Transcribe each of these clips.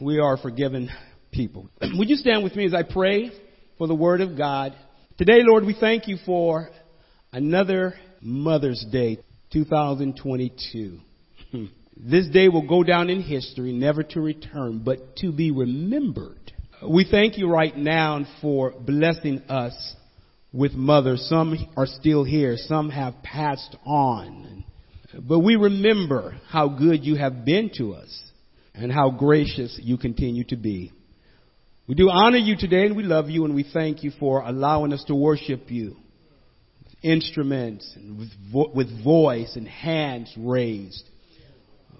We are forgiven people. Would you stand with me as I pray for the word of God? Today, Lord, we thank you for another Mother's Day, 2022. This day will go down in history, never to return, but to be remembered. We thank you right now for blessing us with mothers. Some are still here. Some have passed on. But we remember how good you have been to us and how gracious you continue to be. We do honor you today, and we love you, and we thank you for allowing us to worship you with instruments and with voice and hands raised,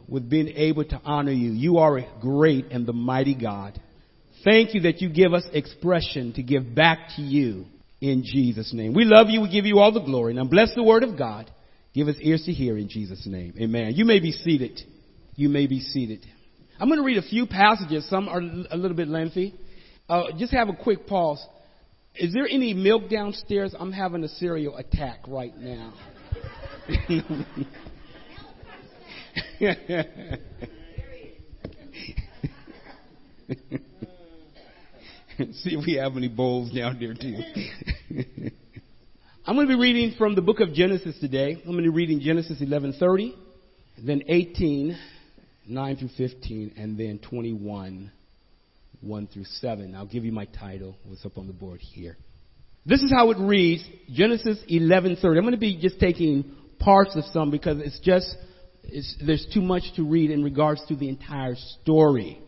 with being able to honor you. You are a great and the mighty God. Thank you that you give us expression to give back to you in Jesus' name. We love you. We give you all the glory. Now bless the word of God. Give us ears to hear in Jesus' name. Amen. You may be seated. You may be seated. I'm going to read a few passages. Some are a little bit lengthy. Just have a quick pause. Is there any milk downstairs? I'm having a cereal attack right now. See if we have any bowls down there too. I'm going to be reading from the book of Genesis today. I'm going to be reading Genesis 11:30, then 18:9-15, and then 21:1-7. I'll give you my title. What's up on the board here? This is how it reads. Genesis 11:30. I'm going to be just taking parts of some because there's too much to read in regards to the entire story.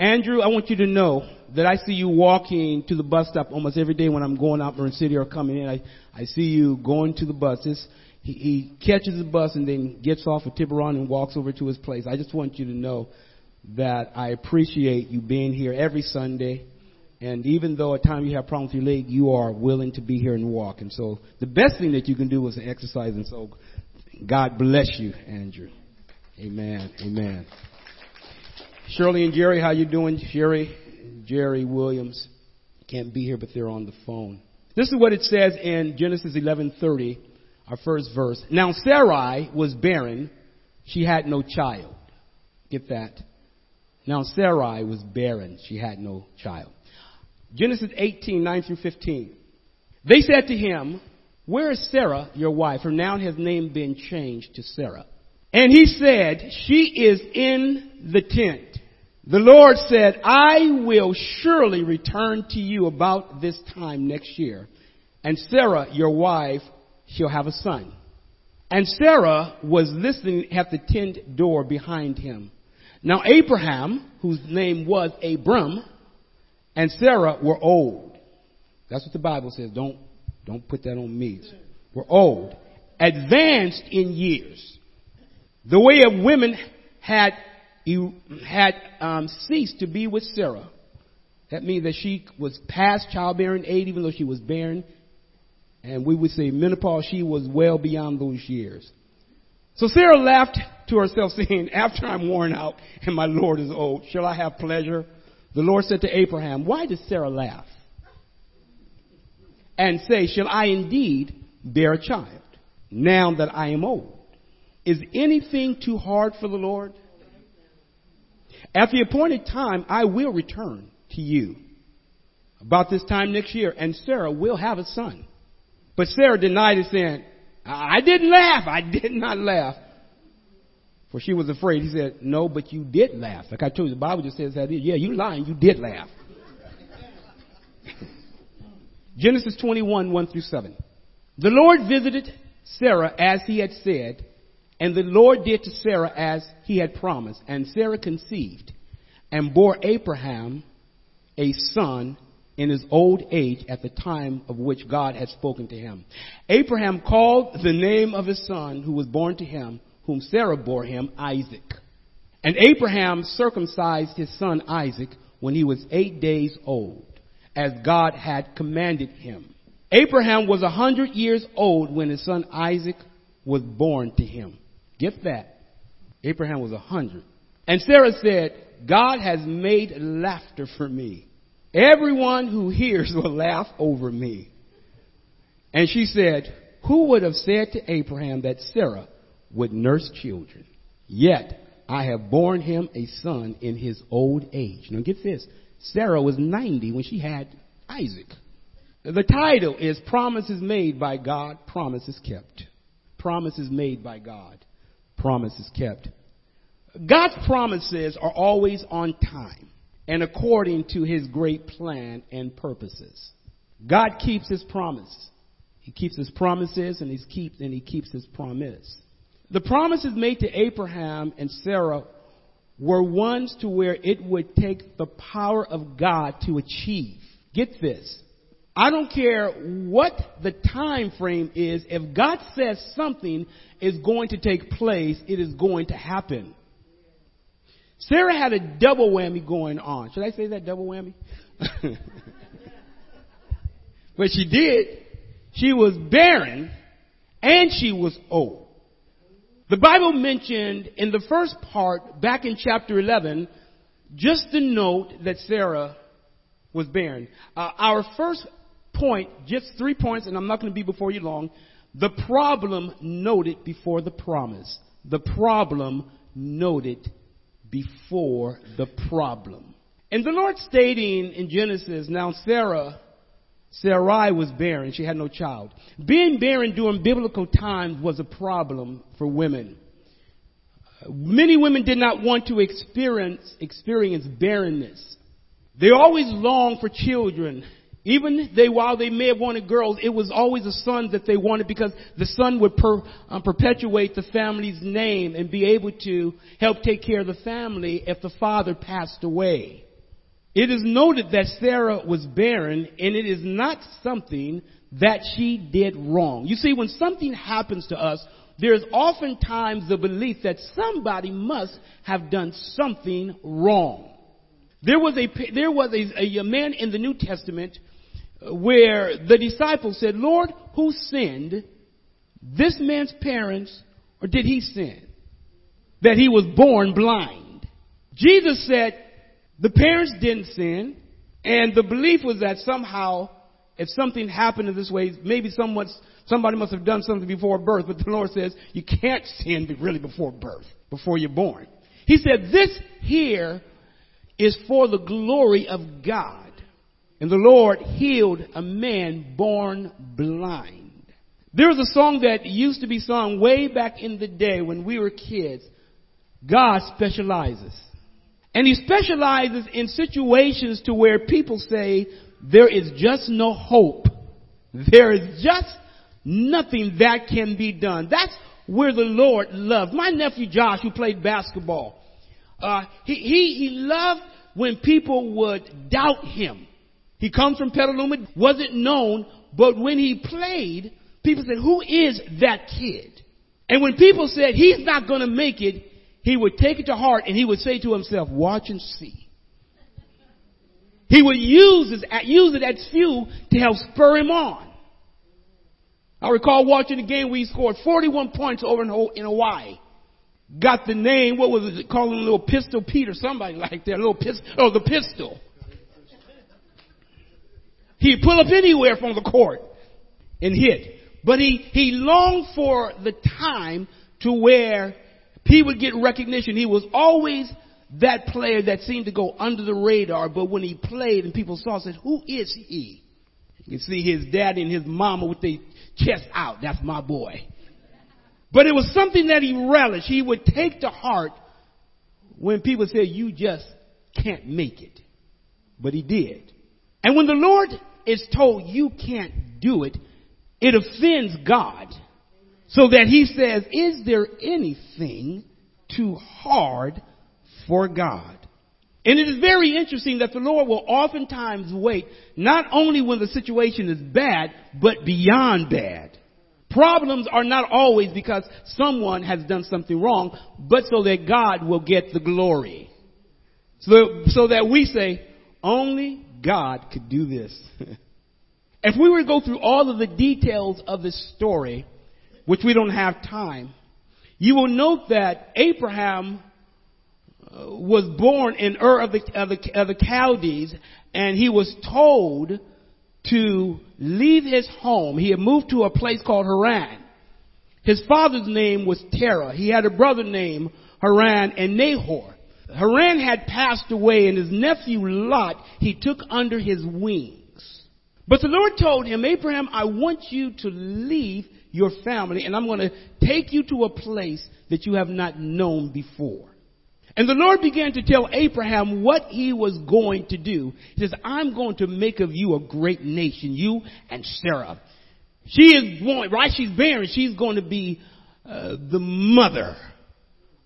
Andrew, I want you to know that I see you walking to the bus stop almost every day when I'm going out in the city or coming in. I see you going to the buses. He catches the bus and then gets off at Tiburon and walks over to his place. I just want you to know that I appreciate you being here every Sunday. And even though at times you have problems with your leg, you are willing to be here and walk. And so the best thing that you can do is exercise. And so God bless you, Andrew. Amen. Amen. Shirley and Jerry, how you doing? Jerry Williams can't be here, but they're on the phone. This is what it says in Genesis 11:30, our first verse. Now Sarai was barren. She had no child. Get that? Now Sarai was barren. She had no child. Genesis 18:9-15. They said to him, "Where is Sarah, your wife?" Her noun has name been changed to Sarah. And he said, "She is in the tent." The Lord said, "I will surely return to you about this time next year, and Sarah, your wife, shall have a son." And Sarah was listening at the tent door behind him. Now Abraham, whose name was Abram, and Sarah were old. That's what the Bible says. Don't put that on me. Were old, advanced in years. The way of women had ceased to be with Sarah. That means that she was past childbearing age, even though she was barren. And we would say menopause, she was well beyond those years. So Sarah laughed to herself, saying, "After I'm worn out and my Lord is old, shall I have pleasure?" The Lord said to Abraham, "Why did Sarah laugh and say, shall I indeed bear a child now that I am old? Is anything too hard for the Lord? At the appointed time, I will return to you about this time next year, and Sarah will have a son." But Sarah denied it, saying, "I didn't laugh. I did not laugh." For she was afraid. He said, "No, but you did laugh." Like I told you, the Bible just says that. Yeah, you lying. You did laugh. Genesis 21:1-7. The Lord visited Sarah as he had said, and the Lord did to Sarah as he had promised. And Sarah conceived and bore Abraham a son in his old age at the time of which God had spoken to him. Abraham called the name of his son who was born to him, whom Sarah bore him, Isaac. And Abraham circumcised his son Isaac when he was 8 days old, as God had commanded him. Abraham was 100 years old when his son Isaac was born to him. Get that. Abraham was 100. And Sarah said, "God has made laughter for me. Everyone who hears will laugh over me." And she said, "Who would have said to Abraham that Sarah would nurse children? Yet I have borne him a son in his old age. Now get this. Sarah was 90 when she had Isaac. The title is Promises Made by God, Promises Kept. Promises made by God, promises kept. God's promises are always on time and according to his great plan and purposes. God keeps his promise. He keeps his promises and he keeps his promise. The promises made to Abraham and Sarah were ones to where it would take the power of God to achieve. Get this. I don't care what the time frame is. If God says something is going to take place, it is going to happen. Sarah had a double whammy going on. Should I say that, double whammy? But she did. She was barren and she was old. The Bible mentioned in the first part, back in chapter 11, just the note that Sarah was barren. Our first point, just 3 points, and I'm not going to be before you long. The problem noted before the promise. The problem noted before the problem. And the Lord stating in Genesis, now Sarai was barren. She had no child. Being barren during biblical times was a problem for women. Many women did not want to experience barrenness. They always longed for children. Even while they may have wanted girls, it was always the sons that they wanted, because the son would perpetuate the family's name and be able to help take care of the family if the father passed away. It is noted that Sarah was barren, and it is not something that she did wrong. You see, when something happens to us, there is oftentimes the belief that somebody must have done something wrong. There was a man in the New Testament where the disciples said, Lord, who sinned, this man's parents, or did he sin, that he was born blind? Jesus said, the parents didn't sin, and the belief was that somehow, if something happened in this way, maybe somebody must have done something before birth, but the Lord says, you can't sin really before birth, before you're born. He said, this here is for the glory of God. And the Lord healed a man born blind. There was a song that used to be sung way back in the day when we were kids. God specializes. And he specializes in situations to where people say, there is just no hope. There is just nothing that can be done. That's where the Lord loved. My nephew Josh, who played basketball, he loved when people would doubt him. He comes from Petaluma, wasn't known, but when he played, people said, who is that kid? And when people said, he's not going to make it, he would take it to heart and he would say to himself, watch and see. He would use it as fuel to help spur him on. I recall watching a game where he scored 41 points over in Hawaii. Got the name, what was it, called him Little Pistol Pete or somebody like that, Little Pistol, oh, the Pistol. He'd pull up anywhere from the court and hit. But he longed for the time to where he would get recognition. He was always that player that seemed to go under the radar. But when he played and people saw, said, who is he? You can see his daddy and his mama with their chest out. That's my boy. But it was something that he relished. He would take to heart when people said, you just can't make it. But he did. And when the Lord is told you can't do it, it offends God. So that he says, is there anything too hard for God? And it is very interesting that the Lord will oftentimes wait, not only when the situation is bad, but beyond bad. Problems are not always because someone has done something wrong, but so that God will get the glory. So that we say, only God could do this. If we were to go through all of the details of this story, which we don't have time, you will note that Abraham was born in Ur of the Chaldees, and he was told to leave his home. He had moved to a place called Haran. His father's name was Terah. He had a brother named Haran, and Nahor. Haran had passed away, and his nephew Lot he took under his wings. But the Lord told him, Abraham, I want you to leave your family, and I'm going to take you to a place that you have not known before. And the Lord began to tell Abraham what he was going to do. He says, I'm going to make of you a great nation, you and Sarah. She's barren. She's going to be the mother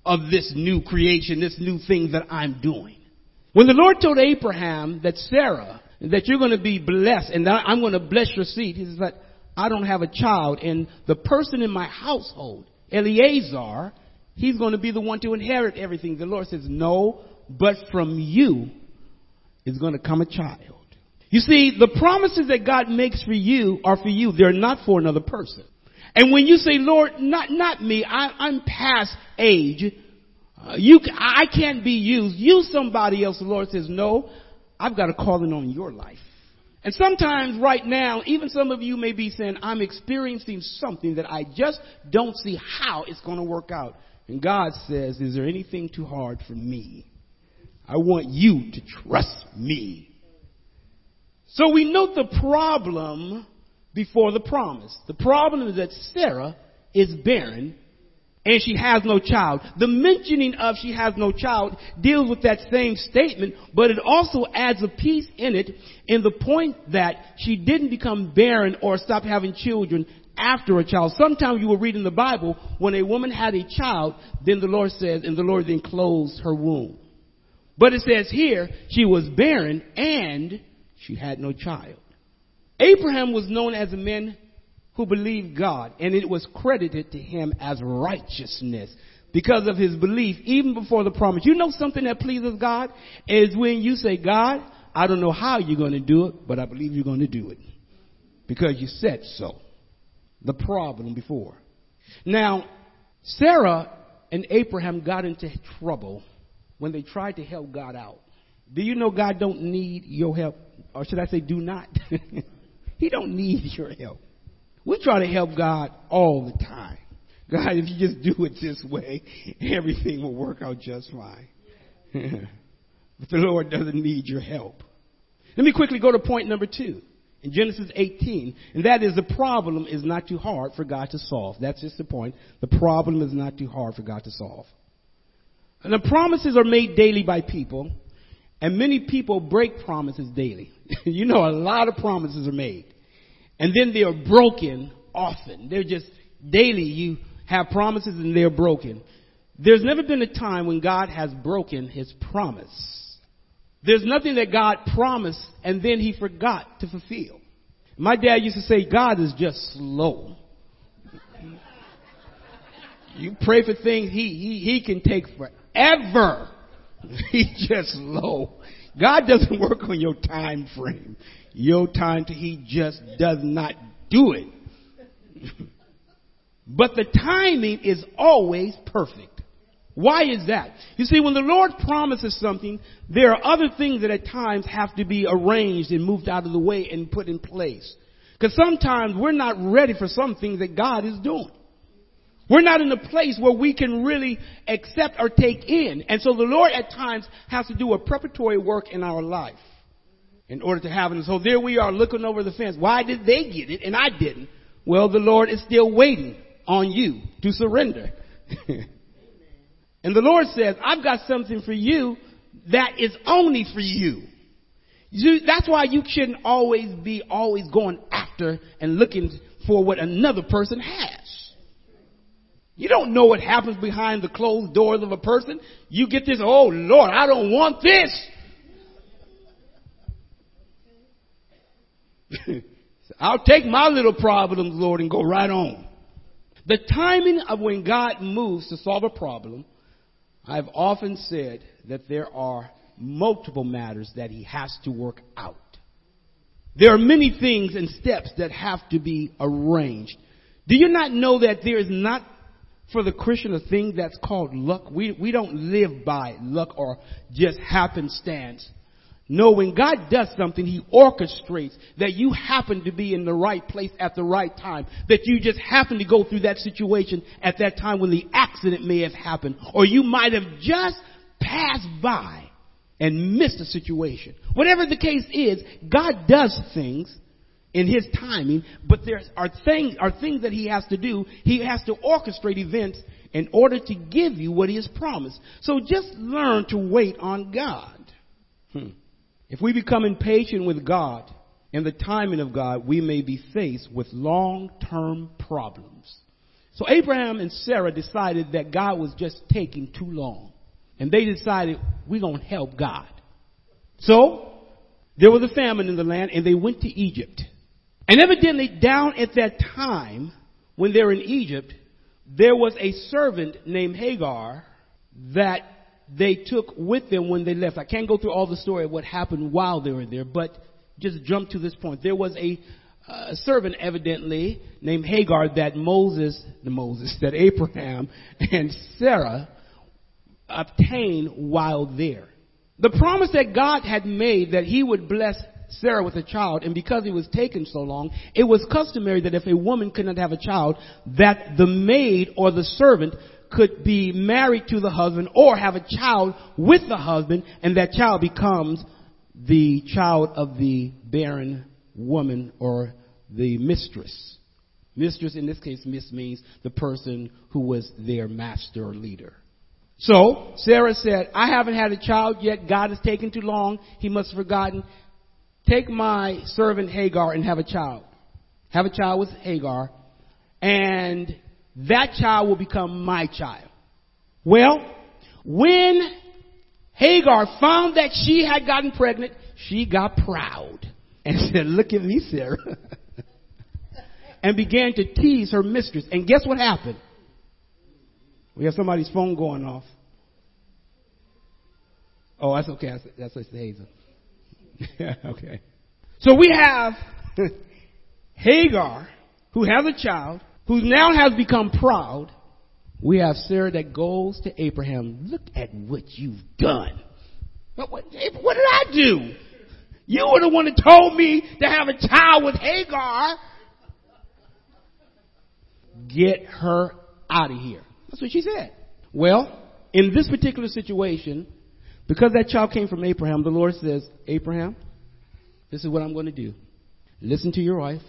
of this new creation, this new thing that I'm doing. When the Lord told Abraham that Sarah, that you're going to be blessed and that I'm going to bless your seed, he says that I don't have a child, and the person in my household, Eliezer, he's going to be the one to inherit everything. The Lord says, no, but from you is going to come a child. You see, the promises that God makes for you are for you. They're not for another person. And when you say, Lord, not me, I'm past age. I can't be used. Use somebody else. The Lord says, no, I've got a calling on your life. And sometimes right now, even some of you may be saying, I'm experiencing something that I just don't see how it's going to work out. And God says, is there anything too hard for me? I want you to trust me. So we note the problem before the promise. The problem is that Sarah is barren and she has no child. The mentioning of she has no child deals with that same statement, but it also adds a piece in it in the point that she didn't become barren or stop having children after a child. Sometimes you will read in the Bible, when a woman had a child, then the Lord says, and the Lord then closed her womb. But it says here, she was barren and she had no child. Abraham was known as a man who believed God, and it was credited to him as righteousness because of his belief, even before the promise. You know something that pleases God is when you say, God, I don't know how you're going to do it, but I believe you're going to do it because you said so. The problem before. Now, Sarah and Abraham got into trouble when they tried to help God out. Do you know God don't need your help? Or should I say do not? He don't need your help. We try to help God all the time. God, if you just do it this way, everything will work out just fine. But the Lord doesn't need your help. Let me quickly go to point number 2. In Genesis 18, and that is the problem is not too hard for God to solve. That's just the point. The problem is not too hard for God to solve. And the promises are made daily by people, and many people break promises daily. You know, a lot of promises are made, and then they are broken often. They're just daily. You have promises, and they're broken. There's never been a time when God has broken his promise. There's nothing that God promised and then he forgot to fulfill. My dad used to say, God is just slow. You pray for things he can take forever. He's just slow. God doesn't work on your time frame. He just does not do it. But the timing is always perfect. Why is that? You see, when the Lord promises something, there are other things that at times have to be arranged and moved out of the way and put in place. Because sometimes we're not ready for some things that God is doing. We're not in a place where we can really accept or take in. And so the Lord at times has to do a preparatory work in our life in order to have it. So there we are looking over the fence. Why did they get it and I didn't? Well, the Lord is still waiting on you to surrender. And the Lord says, I've got something for you that is only for you. That's why you shouldn't always be going after and looking for what another person has. You don't know what happens behind the closed doors of a person. You get this, oh, Lord, I don't want this. I'll take my little problems, Lord, and go right on. The timing of when God moves to solve a problem, I've often said that there are multiple matters that he has to work out. There are many things and steps that have to be arranged. Do you not know that there is not for the Christian a thing that's called luck? We don't live by luck or just happenstance. No, when God does something, he orchestrates that you happen to be in the right place at the right time, that you just happen to go through that situation at that time when the accident may have happened, or you might have just passed by and missed a situation. Whatever the case is, God does things in his timing, but there are things that he has to do. He has to orchestrate events in order to give you what he has promised. So just learn to wait on God. If we become impatient with God and the timing of God, we may be faced with long-term problems. So Abraham and Sarah decided that God was just taking too long. And they decided, we're going to help God. So there was a famine in the land, and they went to Egypt. And evidently, down at that time, when they're in Egypt, there was a servant named Hagar that they took with them when they left. I can't go through all the story of what happened while they were there, but just jump to this point. There was a servant, evidently, named Hagar that that Abraham and Sarah obtained while there. The promise that God had made that he would bless Sarah with a child, and because it was taken so long, it was customary that if a woman could not have a child, that the maid or the servant could be married to the husband or have a child with the husband, and that child becomes the child of the barren woman or the mistress. Mistress, in this case, miss means the person who was their master or leader. So Sarah said, I haven't had a child yet. God has taken too long. He must have forgotten. Take my servant Hagar and have a child. Have a child with Hagar, and that child will become my child. Well, when Hagar found that she had gotten pregnant, she got proud and said, look at me, Sarah, and began to tease her mistress. And guess what happened? We have somebody's phone going off. Oh, that's okay. That's what Hazel. Okay. So we have Hagar, who has a child, who now has become proud. We have Sarah that goes to Abraham. Look at what you've done. What did I do? You were the one that told me to have a child with Hagar. Get her out of here. That's what she said. Well, in this particular situation, because that child came from Abraham, the Lord says, Abraham, this is what I'm going to do. Listen to your wife.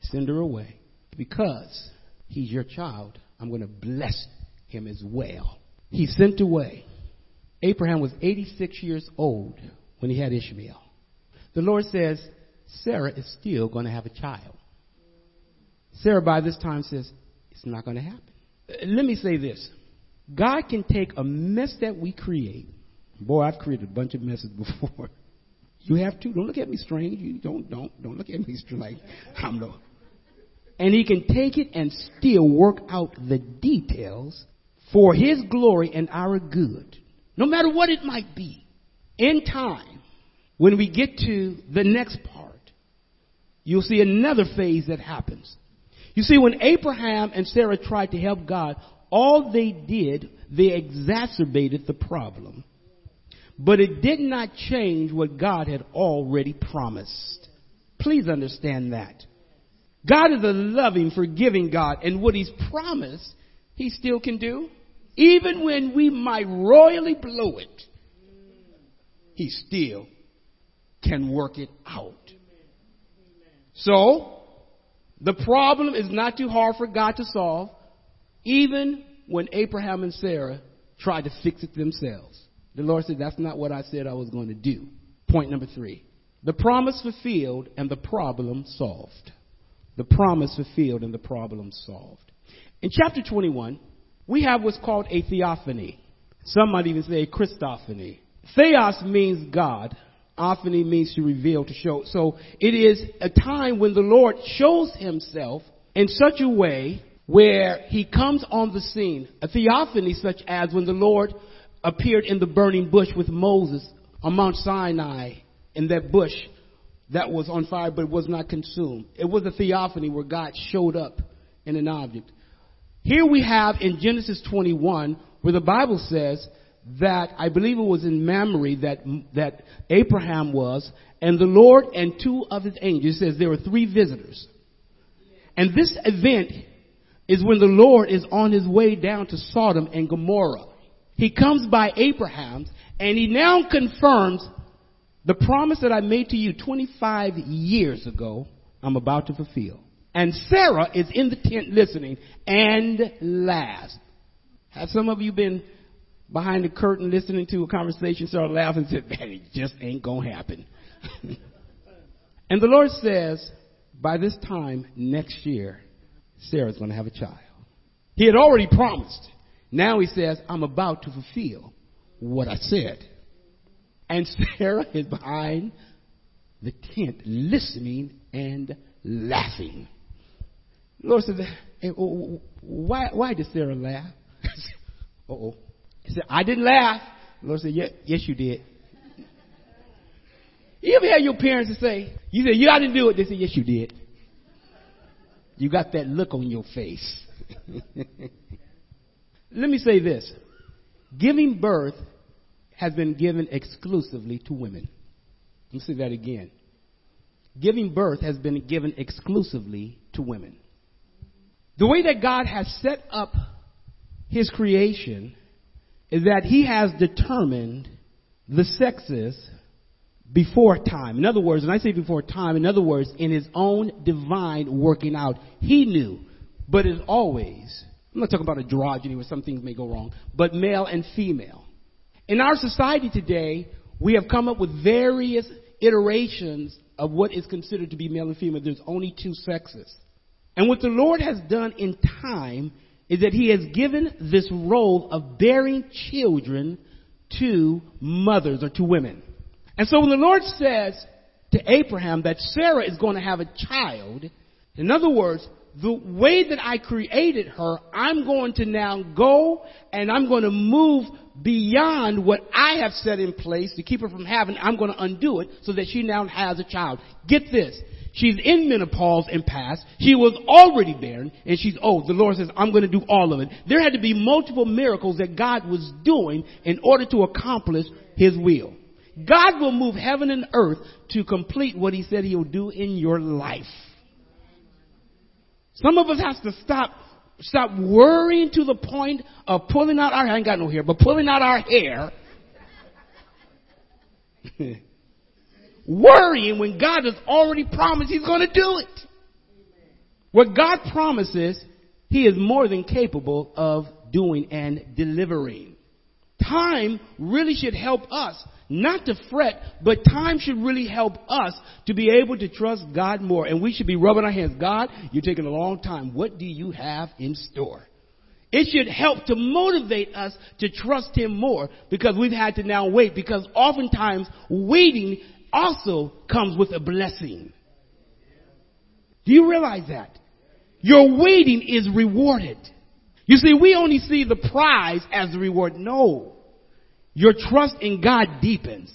Send her away. Because he's your child, I'm going to bless him as well. He sent away. Abraham was 86 years old when he had Ishmael. The Lord says, Sarah is still going to have a child. Sarah by this time says, it's not going to happen. Let me say this. God can take a mess that we create. Boy, I've created a bunch of messes before. You have too. Don't look at me strange. You don't look at me strange. Like, I'm no. And he can take it and still work out the details for his glory and our good, no matter what it might be. In time, when we get to the next part, you'll see another phase that happens. You see, when Abraham and Sarah tried to help God, all they did, they exacerbated the problem. But it did not change what God had already promised. Please understand that. God is a loving, forgiving God, and what he's promised, he still can do. Even when we might royally blow it, he still can work it out. So, the problem is not too hard for God to solve, even when Abraham and Sarah tried to fix it themselves. The Lord said, that's not what I said I was going to do. Point number 3. The promise fulfilled and the problem solved. The promise fulfilled and the problem solved. In chapter 21, we have what's called a theophany. Some might even say a Christophany. Theos means God. Ophany means to reveal, to show. So it is a time when the Lord shows himself in such a way where he comes on the scene. A theophany such as when the Lord appeared in the burning bush with Moses on Mount Sinai, in that bush that was on fire but was not consumed. It was a theophany where God showed up in an object. Here we have in Genesis 21 where the Bible says that I believe it was in Mamre that Abraham was, and the Lord and two of his angels. It says there were three visitors. And this event is when the Lord is on his way down to Sodom and Gomorrah. He comes by Abraham's, and he now confirms the promise that I made to you 25 years ago, I'm about to fulfill. And Sarah is in the tent listening and laughs. Have some of you been behind the curtain listening to a conversation, started laughing and said, man, it just ain't going to happen. And the Lord says, by this time next year, Sarah's going to have a child. He had already promised. Now he says, I'm about to fulfill what I said. And Sarah is behind the tent listening and laughing. The Lord says, hey, why did Sarah laugh? Uh-oh. He said, I didn't laugh. The Lord said, yes, you did. You ever had your parents say, you said, yeah, I didn't do it. They said, yes, you did. You got that look on your face. Let me say this. Giving birth has been given exclusively to women. Let me say that again. Giving birth has been given exclusively to women. The way that God has set up his creation is that he has determined the sexes before time. In other words, when I say before time, in other words, in his own divine working out, he knew, but as always, I'm not talking about androgyny where some things may go wrong, but male and female. In our society today, we have come up with various iterations of what is considered to be male and female. There's only two sexes. And what the Lord has done in time is that he has given this role of bearing children to mothers or to women. And so when the Lord says to Abraham that Sarah is going to have a child, in other words, the way that I created her, I'm going to now go and I'm going to move beyond what I have set in place to keep her from having. I'm going to undo it so that she now has a child. Get this. She's in menopause and past. She was already barren and she's old. The Lord says, I'm going to do all of it. There had to be multiple miracles that God was doing in order to accomplish his will. God will move heaven and earth to complete what he said he will do in your life. Some of us have to stop worrying to the point of pulling out our hair. I ain't got no hair, but pulling out our hair. Worrying when God has already promised he's going to do it. What God promises, he is more than capable of doing and delivering. Time really should help us not to fret, but time should really help us to be able to trust God more. And we should be rubbing our hands. God, you're taking a long time. What do you have in store? It should help to motivate us to trust him more because we've had to now wait, because oftentimes waiting also comes with a blessing. Do you realize that? Your waiting is rewarded. You see, we only see the prize as the reward. No. Your trust in God deepens.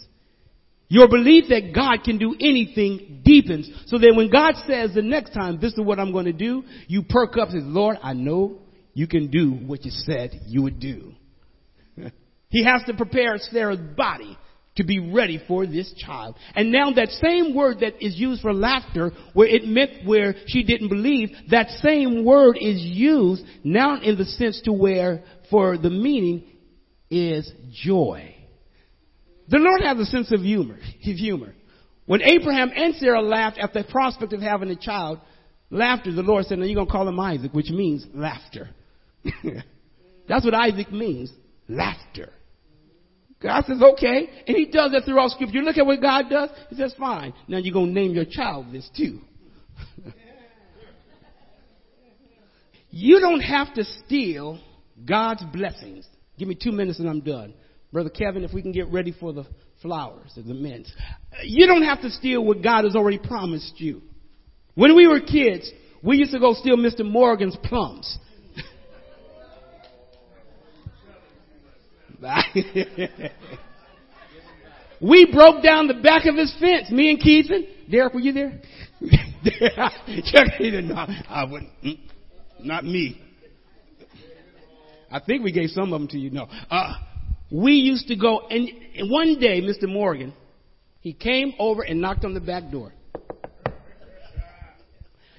Your belief that God can do anything deepens. So that when God says the next time, this is what I'm going to do, you perk up and say, Lord, I know you can do what you said you would do. He has to prepare Sarah's body to be ready for this child. And now that same word that is used for laughter, where it meant where she didn't believe, that same word is used now in the sense to where for the meaning is joy. The Lord has a sense of humor. When Abraham and Sarah laughed at the prospect of having a child, laughter, the Lord said, now you're going to call him Isaac, which means laughter. That's what Isaac means, laughter. God says, okay. And he does that throughout Scripture. Look at what God does. He says, fine. Now you're going to name your child this too. You don't have to steal God's blessings. Give me 2 minutes and I'm done. Brother Kevin, if we can get ready for the flowers and the mints. You don't have to steal what God has already promised you. When we were kids, we used to go steal Mr. Morgan's plums. We broke down the back of his fence, me and Keithan. Derek, were you there? I wouldn't. Not me. I think we gave some of them to you. No. We used to go, and one day, Mr. Morgan, he came over and knocked on the back door.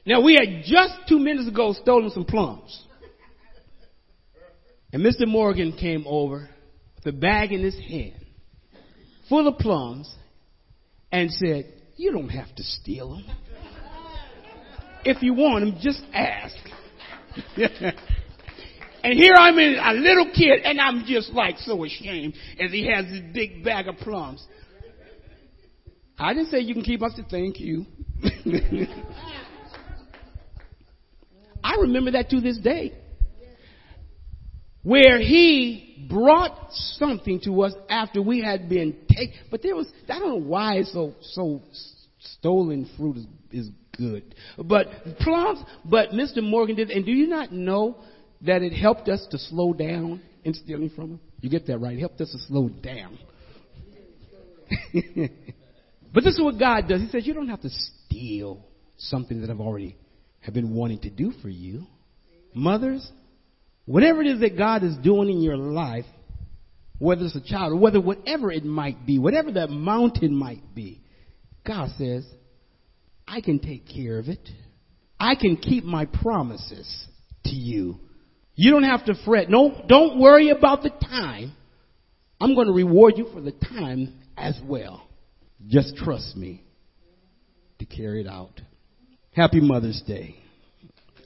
Now, we had just 2 minutes ago stolen some plums. And Mr. Morgan came over with a bag in his hand full of plums and said, "You don't have to steal them. If you want them, just ask." And here I'm in, a little kid, and I'm just like so ashamed as he has this big bag of plums. I didn't say you can keep. I said, "Thank you." I remember that to this day. Where he brought something to us after we had been taken. But there was, I don't know why it's so stolen fruit is good. But plums, but Mr. Morgan did. And do you not know that it helped us to slow down in stealing from him? You get that right. It helped us to slow down. But this is what God does. He says, you don't have to steal something that I've already have been wanting to do for you. Mothers, whatever it is that God is doing in your life, whether it's a child or whatever it might be, whatever that mountain might be, God says, I can take care of it. I can keep my promises to you. You don't have to fret. No, don't worry about the time. I'm going to reward you for the time as well. Just trust me to carry it out. Happy Mother's Day.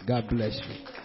God bless you.